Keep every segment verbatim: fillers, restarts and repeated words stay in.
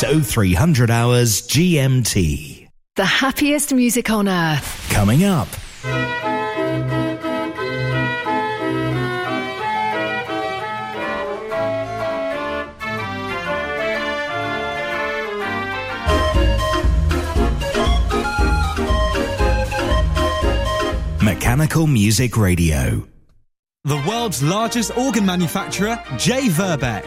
So three hundred hours G M T. The happiest music on earth. Coming up. Mechanical Music Radio. The world's largest organ manufacturer, Jay Verbeeck.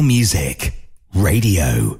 Music Radio.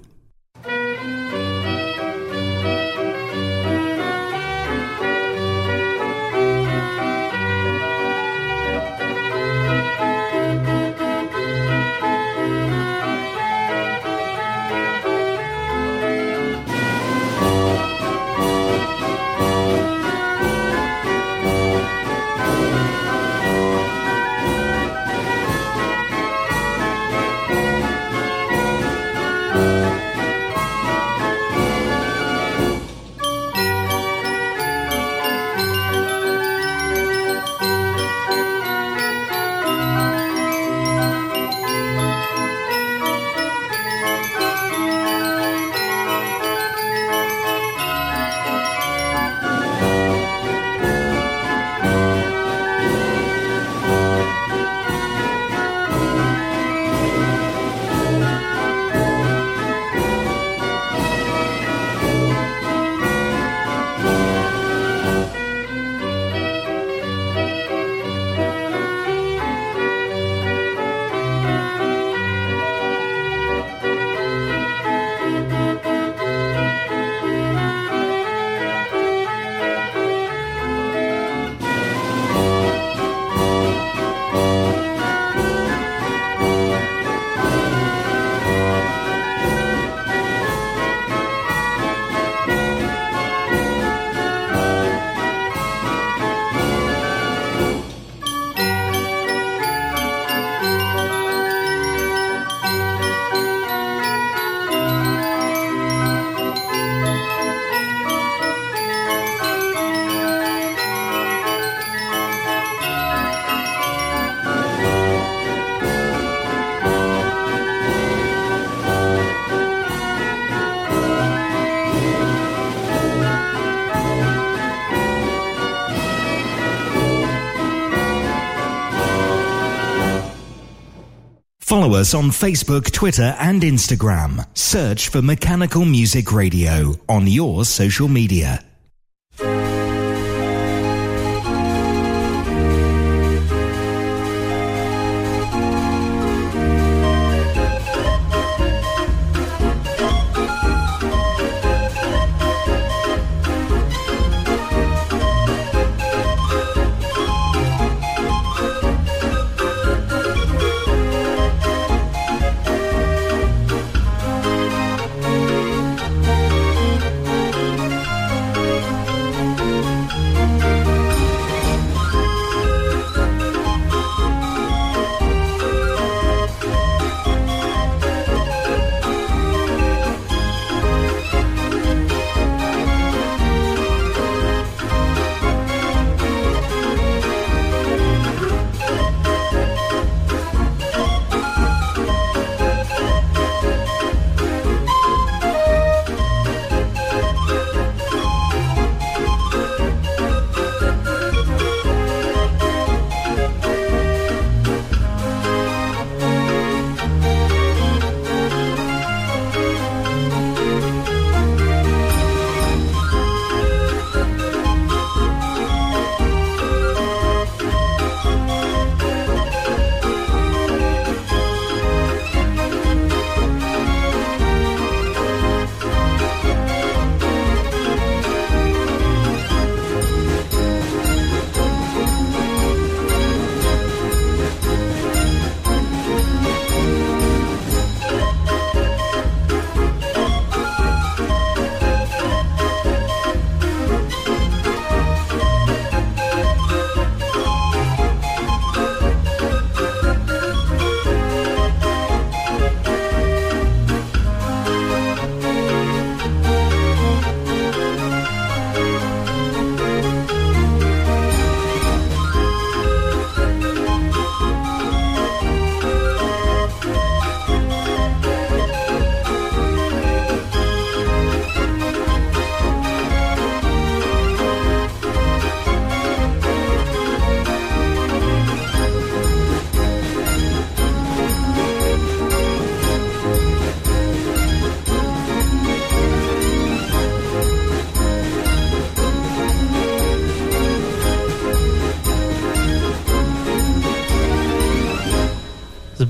Follow us on Facebook, Twitter, and Instagram. Search for Mechanical Music Radio on your social media.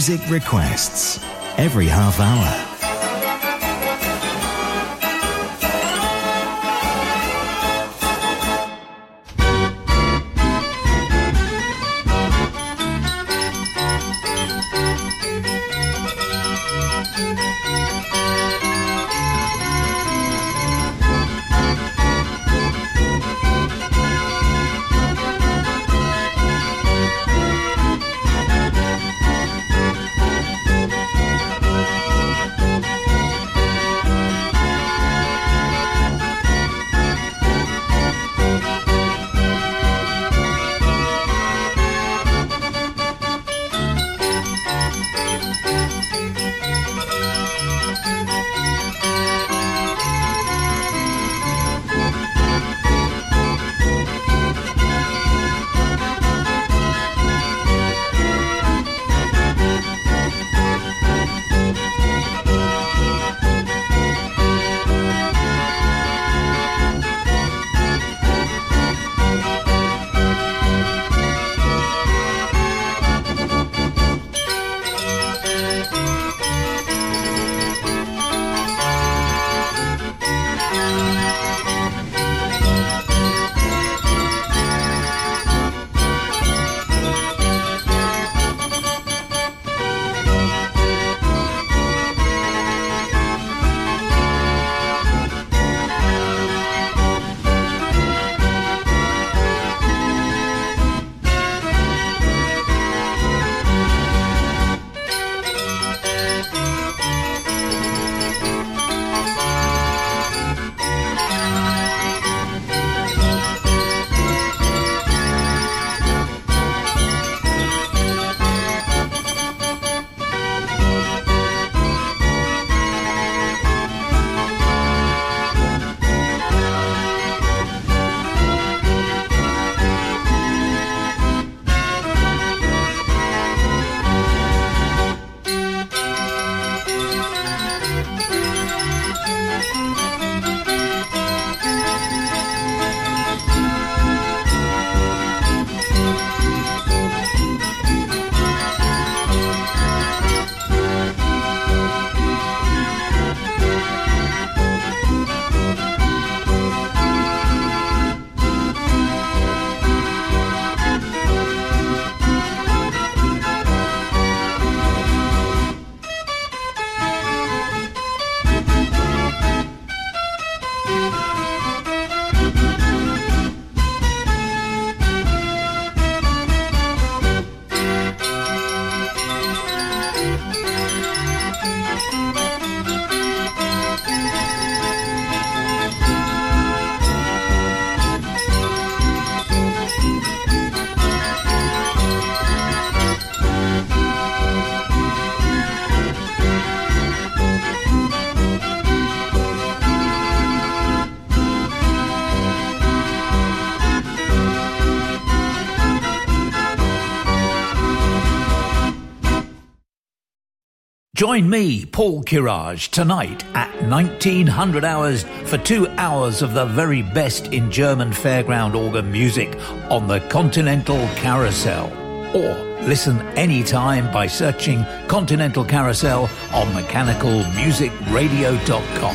Music requests every half hour. Join me, Paul Kirage, tonight at nineteen hundred hours for two hours of the very best in German fairground organ music on the Continental Carousel. Or listen anytime by searching Continental Carousel on mechanical music radio dot com.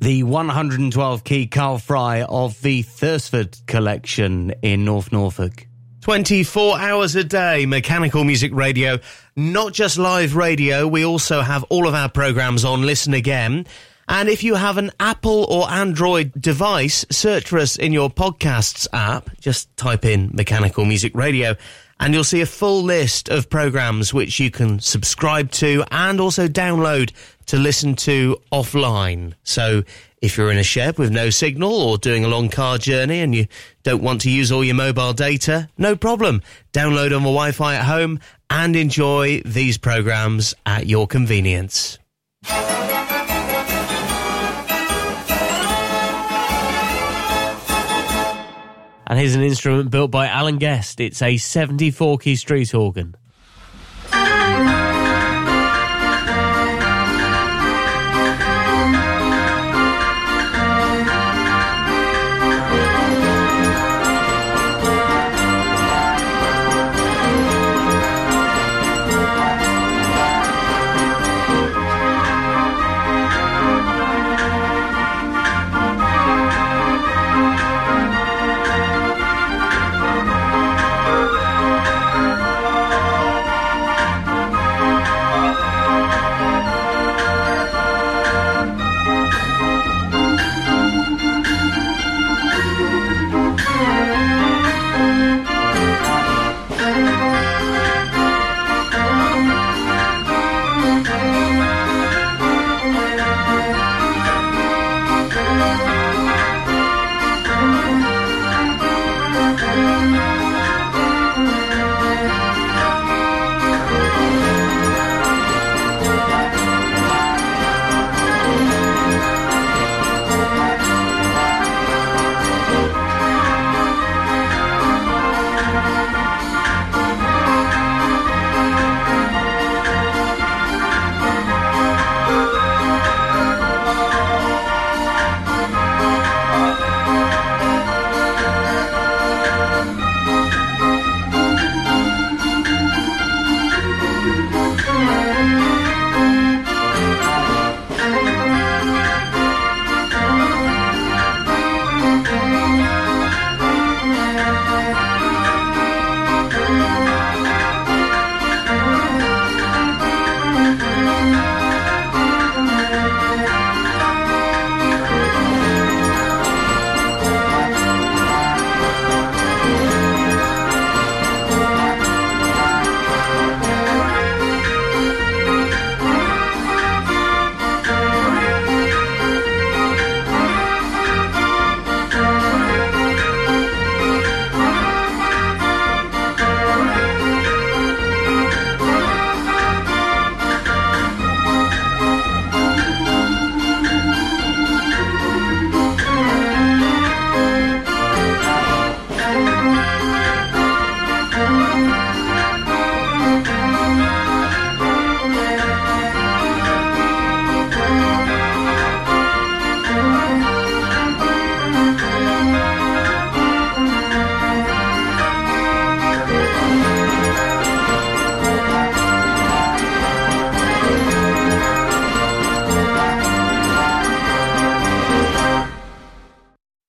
The one hundred twelve key Carl Fry of the Thursford Collection in North Norfolk. twenty-four hours a day, Mechanical Music Radio. Not just live radio, we also have all of our programmes on Listen Again. And if you have an Apple or Android device, search for us in your podcasts app. Just type in Mechanical Music Radio and you'll see a full list of programmes which you can subscribe to and also download to listen to offline. So if you're in a shed with no signal or doing a long car journey and you don't want to use all your mobile data, no problem. Download on the Wi-Fi at home and enjoy these programmes at your convenience. And here's an instrument built by Alan Guest. It's a seventy-four key street organ.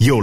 You're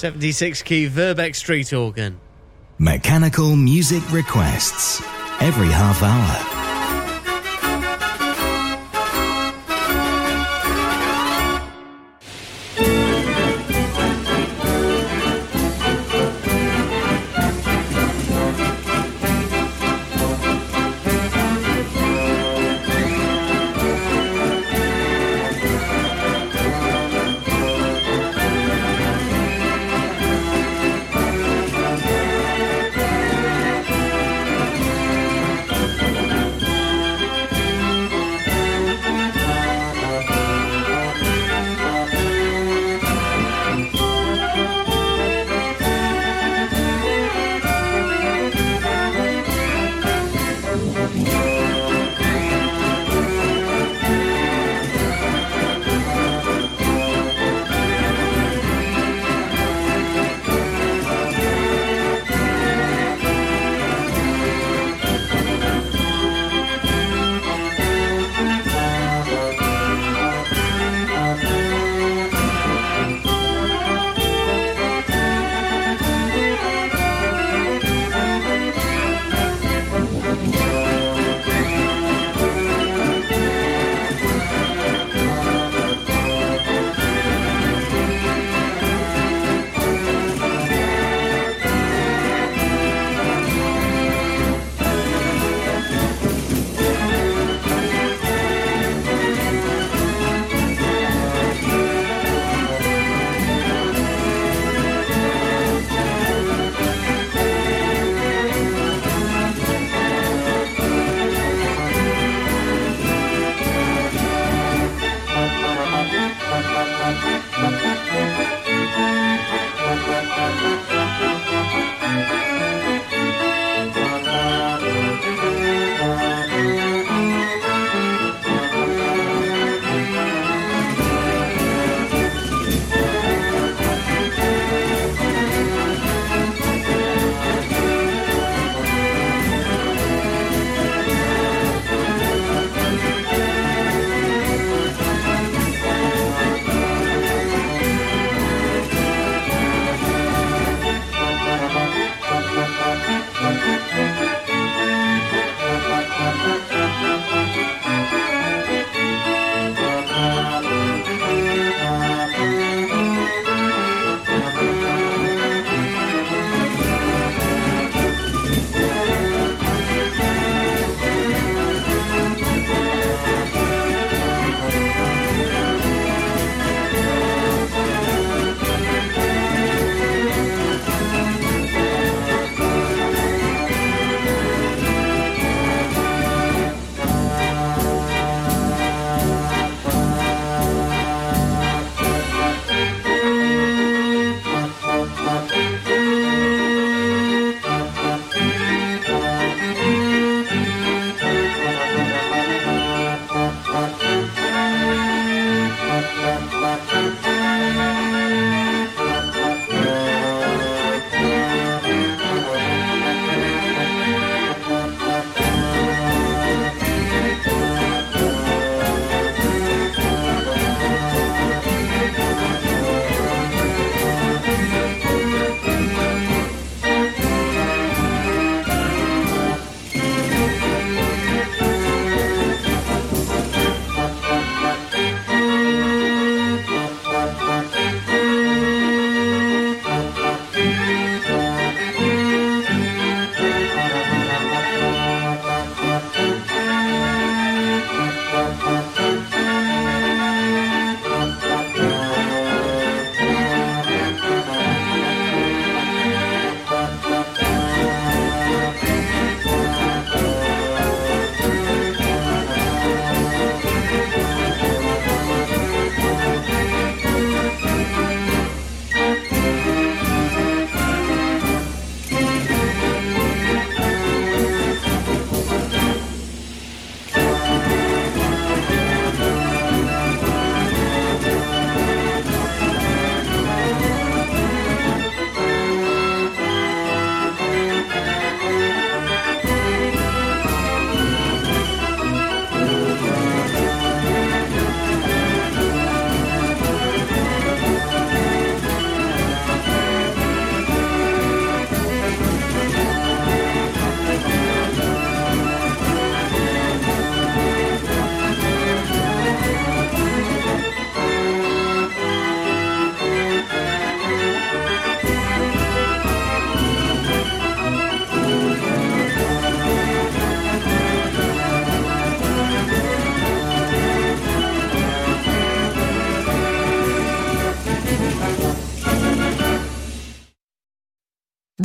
seventy-six key Verbeeck Street organ. Mechanical music requests every half hour.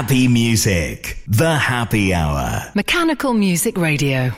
Happy music. The happy hour. Mechanical Music Radio.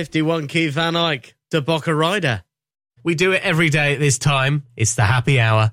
fifty-one Key Van Eyck, De Boca Rider. We do it every day at this time. It's the happy hour.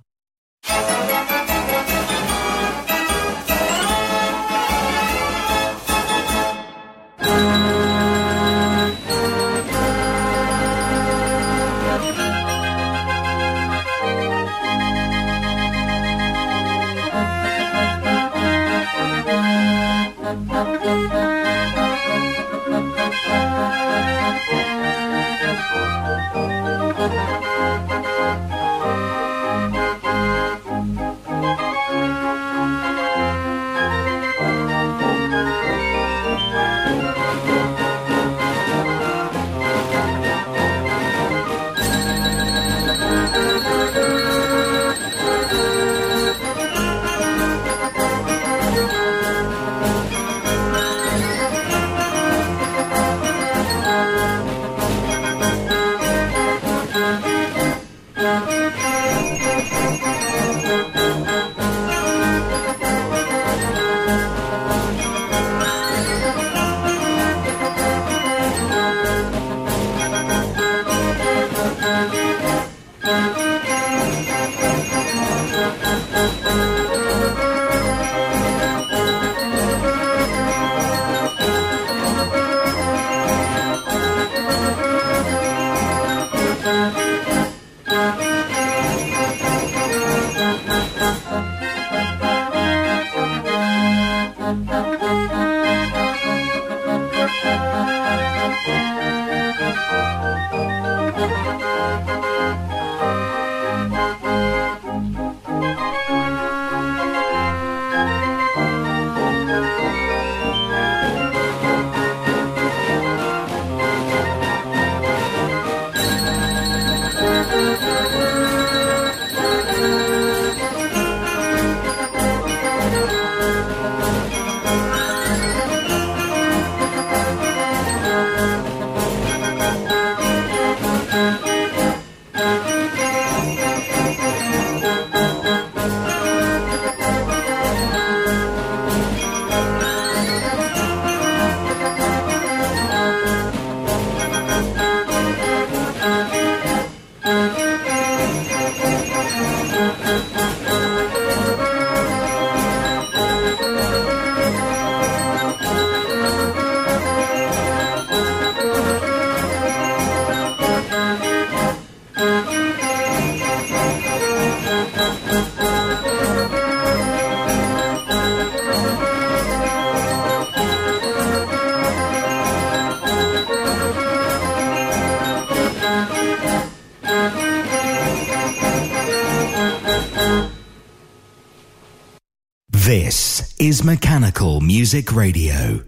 is Mechanical Music Radio.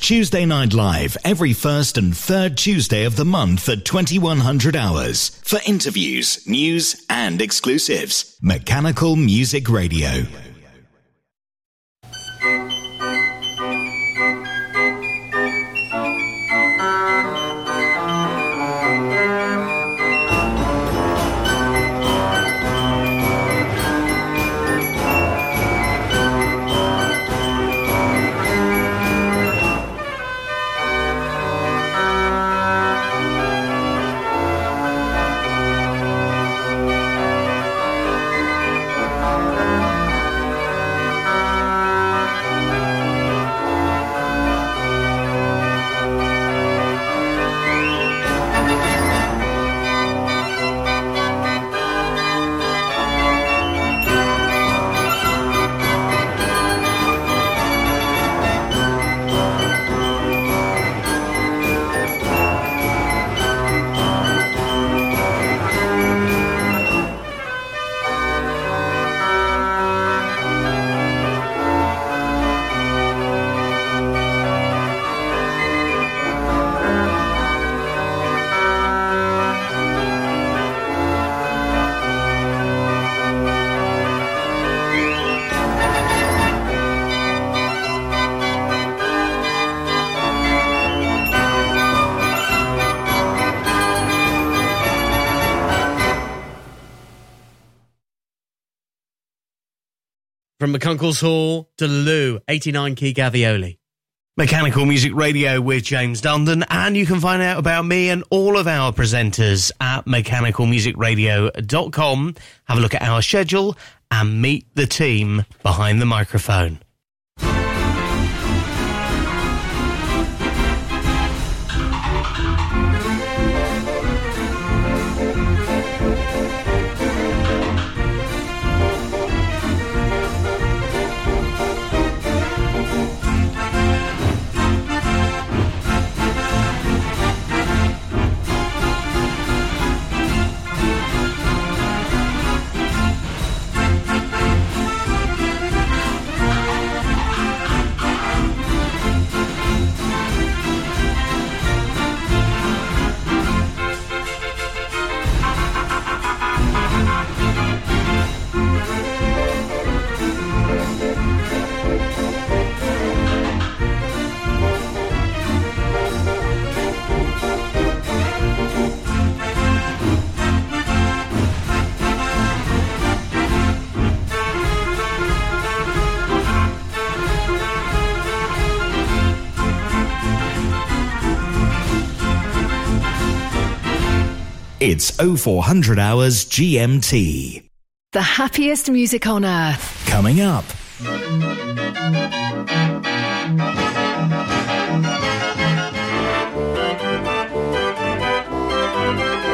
Tuesday Night Live every first and third Tuesday of the month at twenty-one hundred hours for interviews, news and exclusives. Mechanical Music Radio. From McCunkle's Hall to Lou, eighty-nine key Gavioli. Mechanical Music Radio with James Dundon, and you can find out about me and all of our presenters at mechanical music radio dot com. Have a look at our schedule and meet the team behind the microphone. It's oh four hundred hours G M T. The happiest music on earth. Coming up.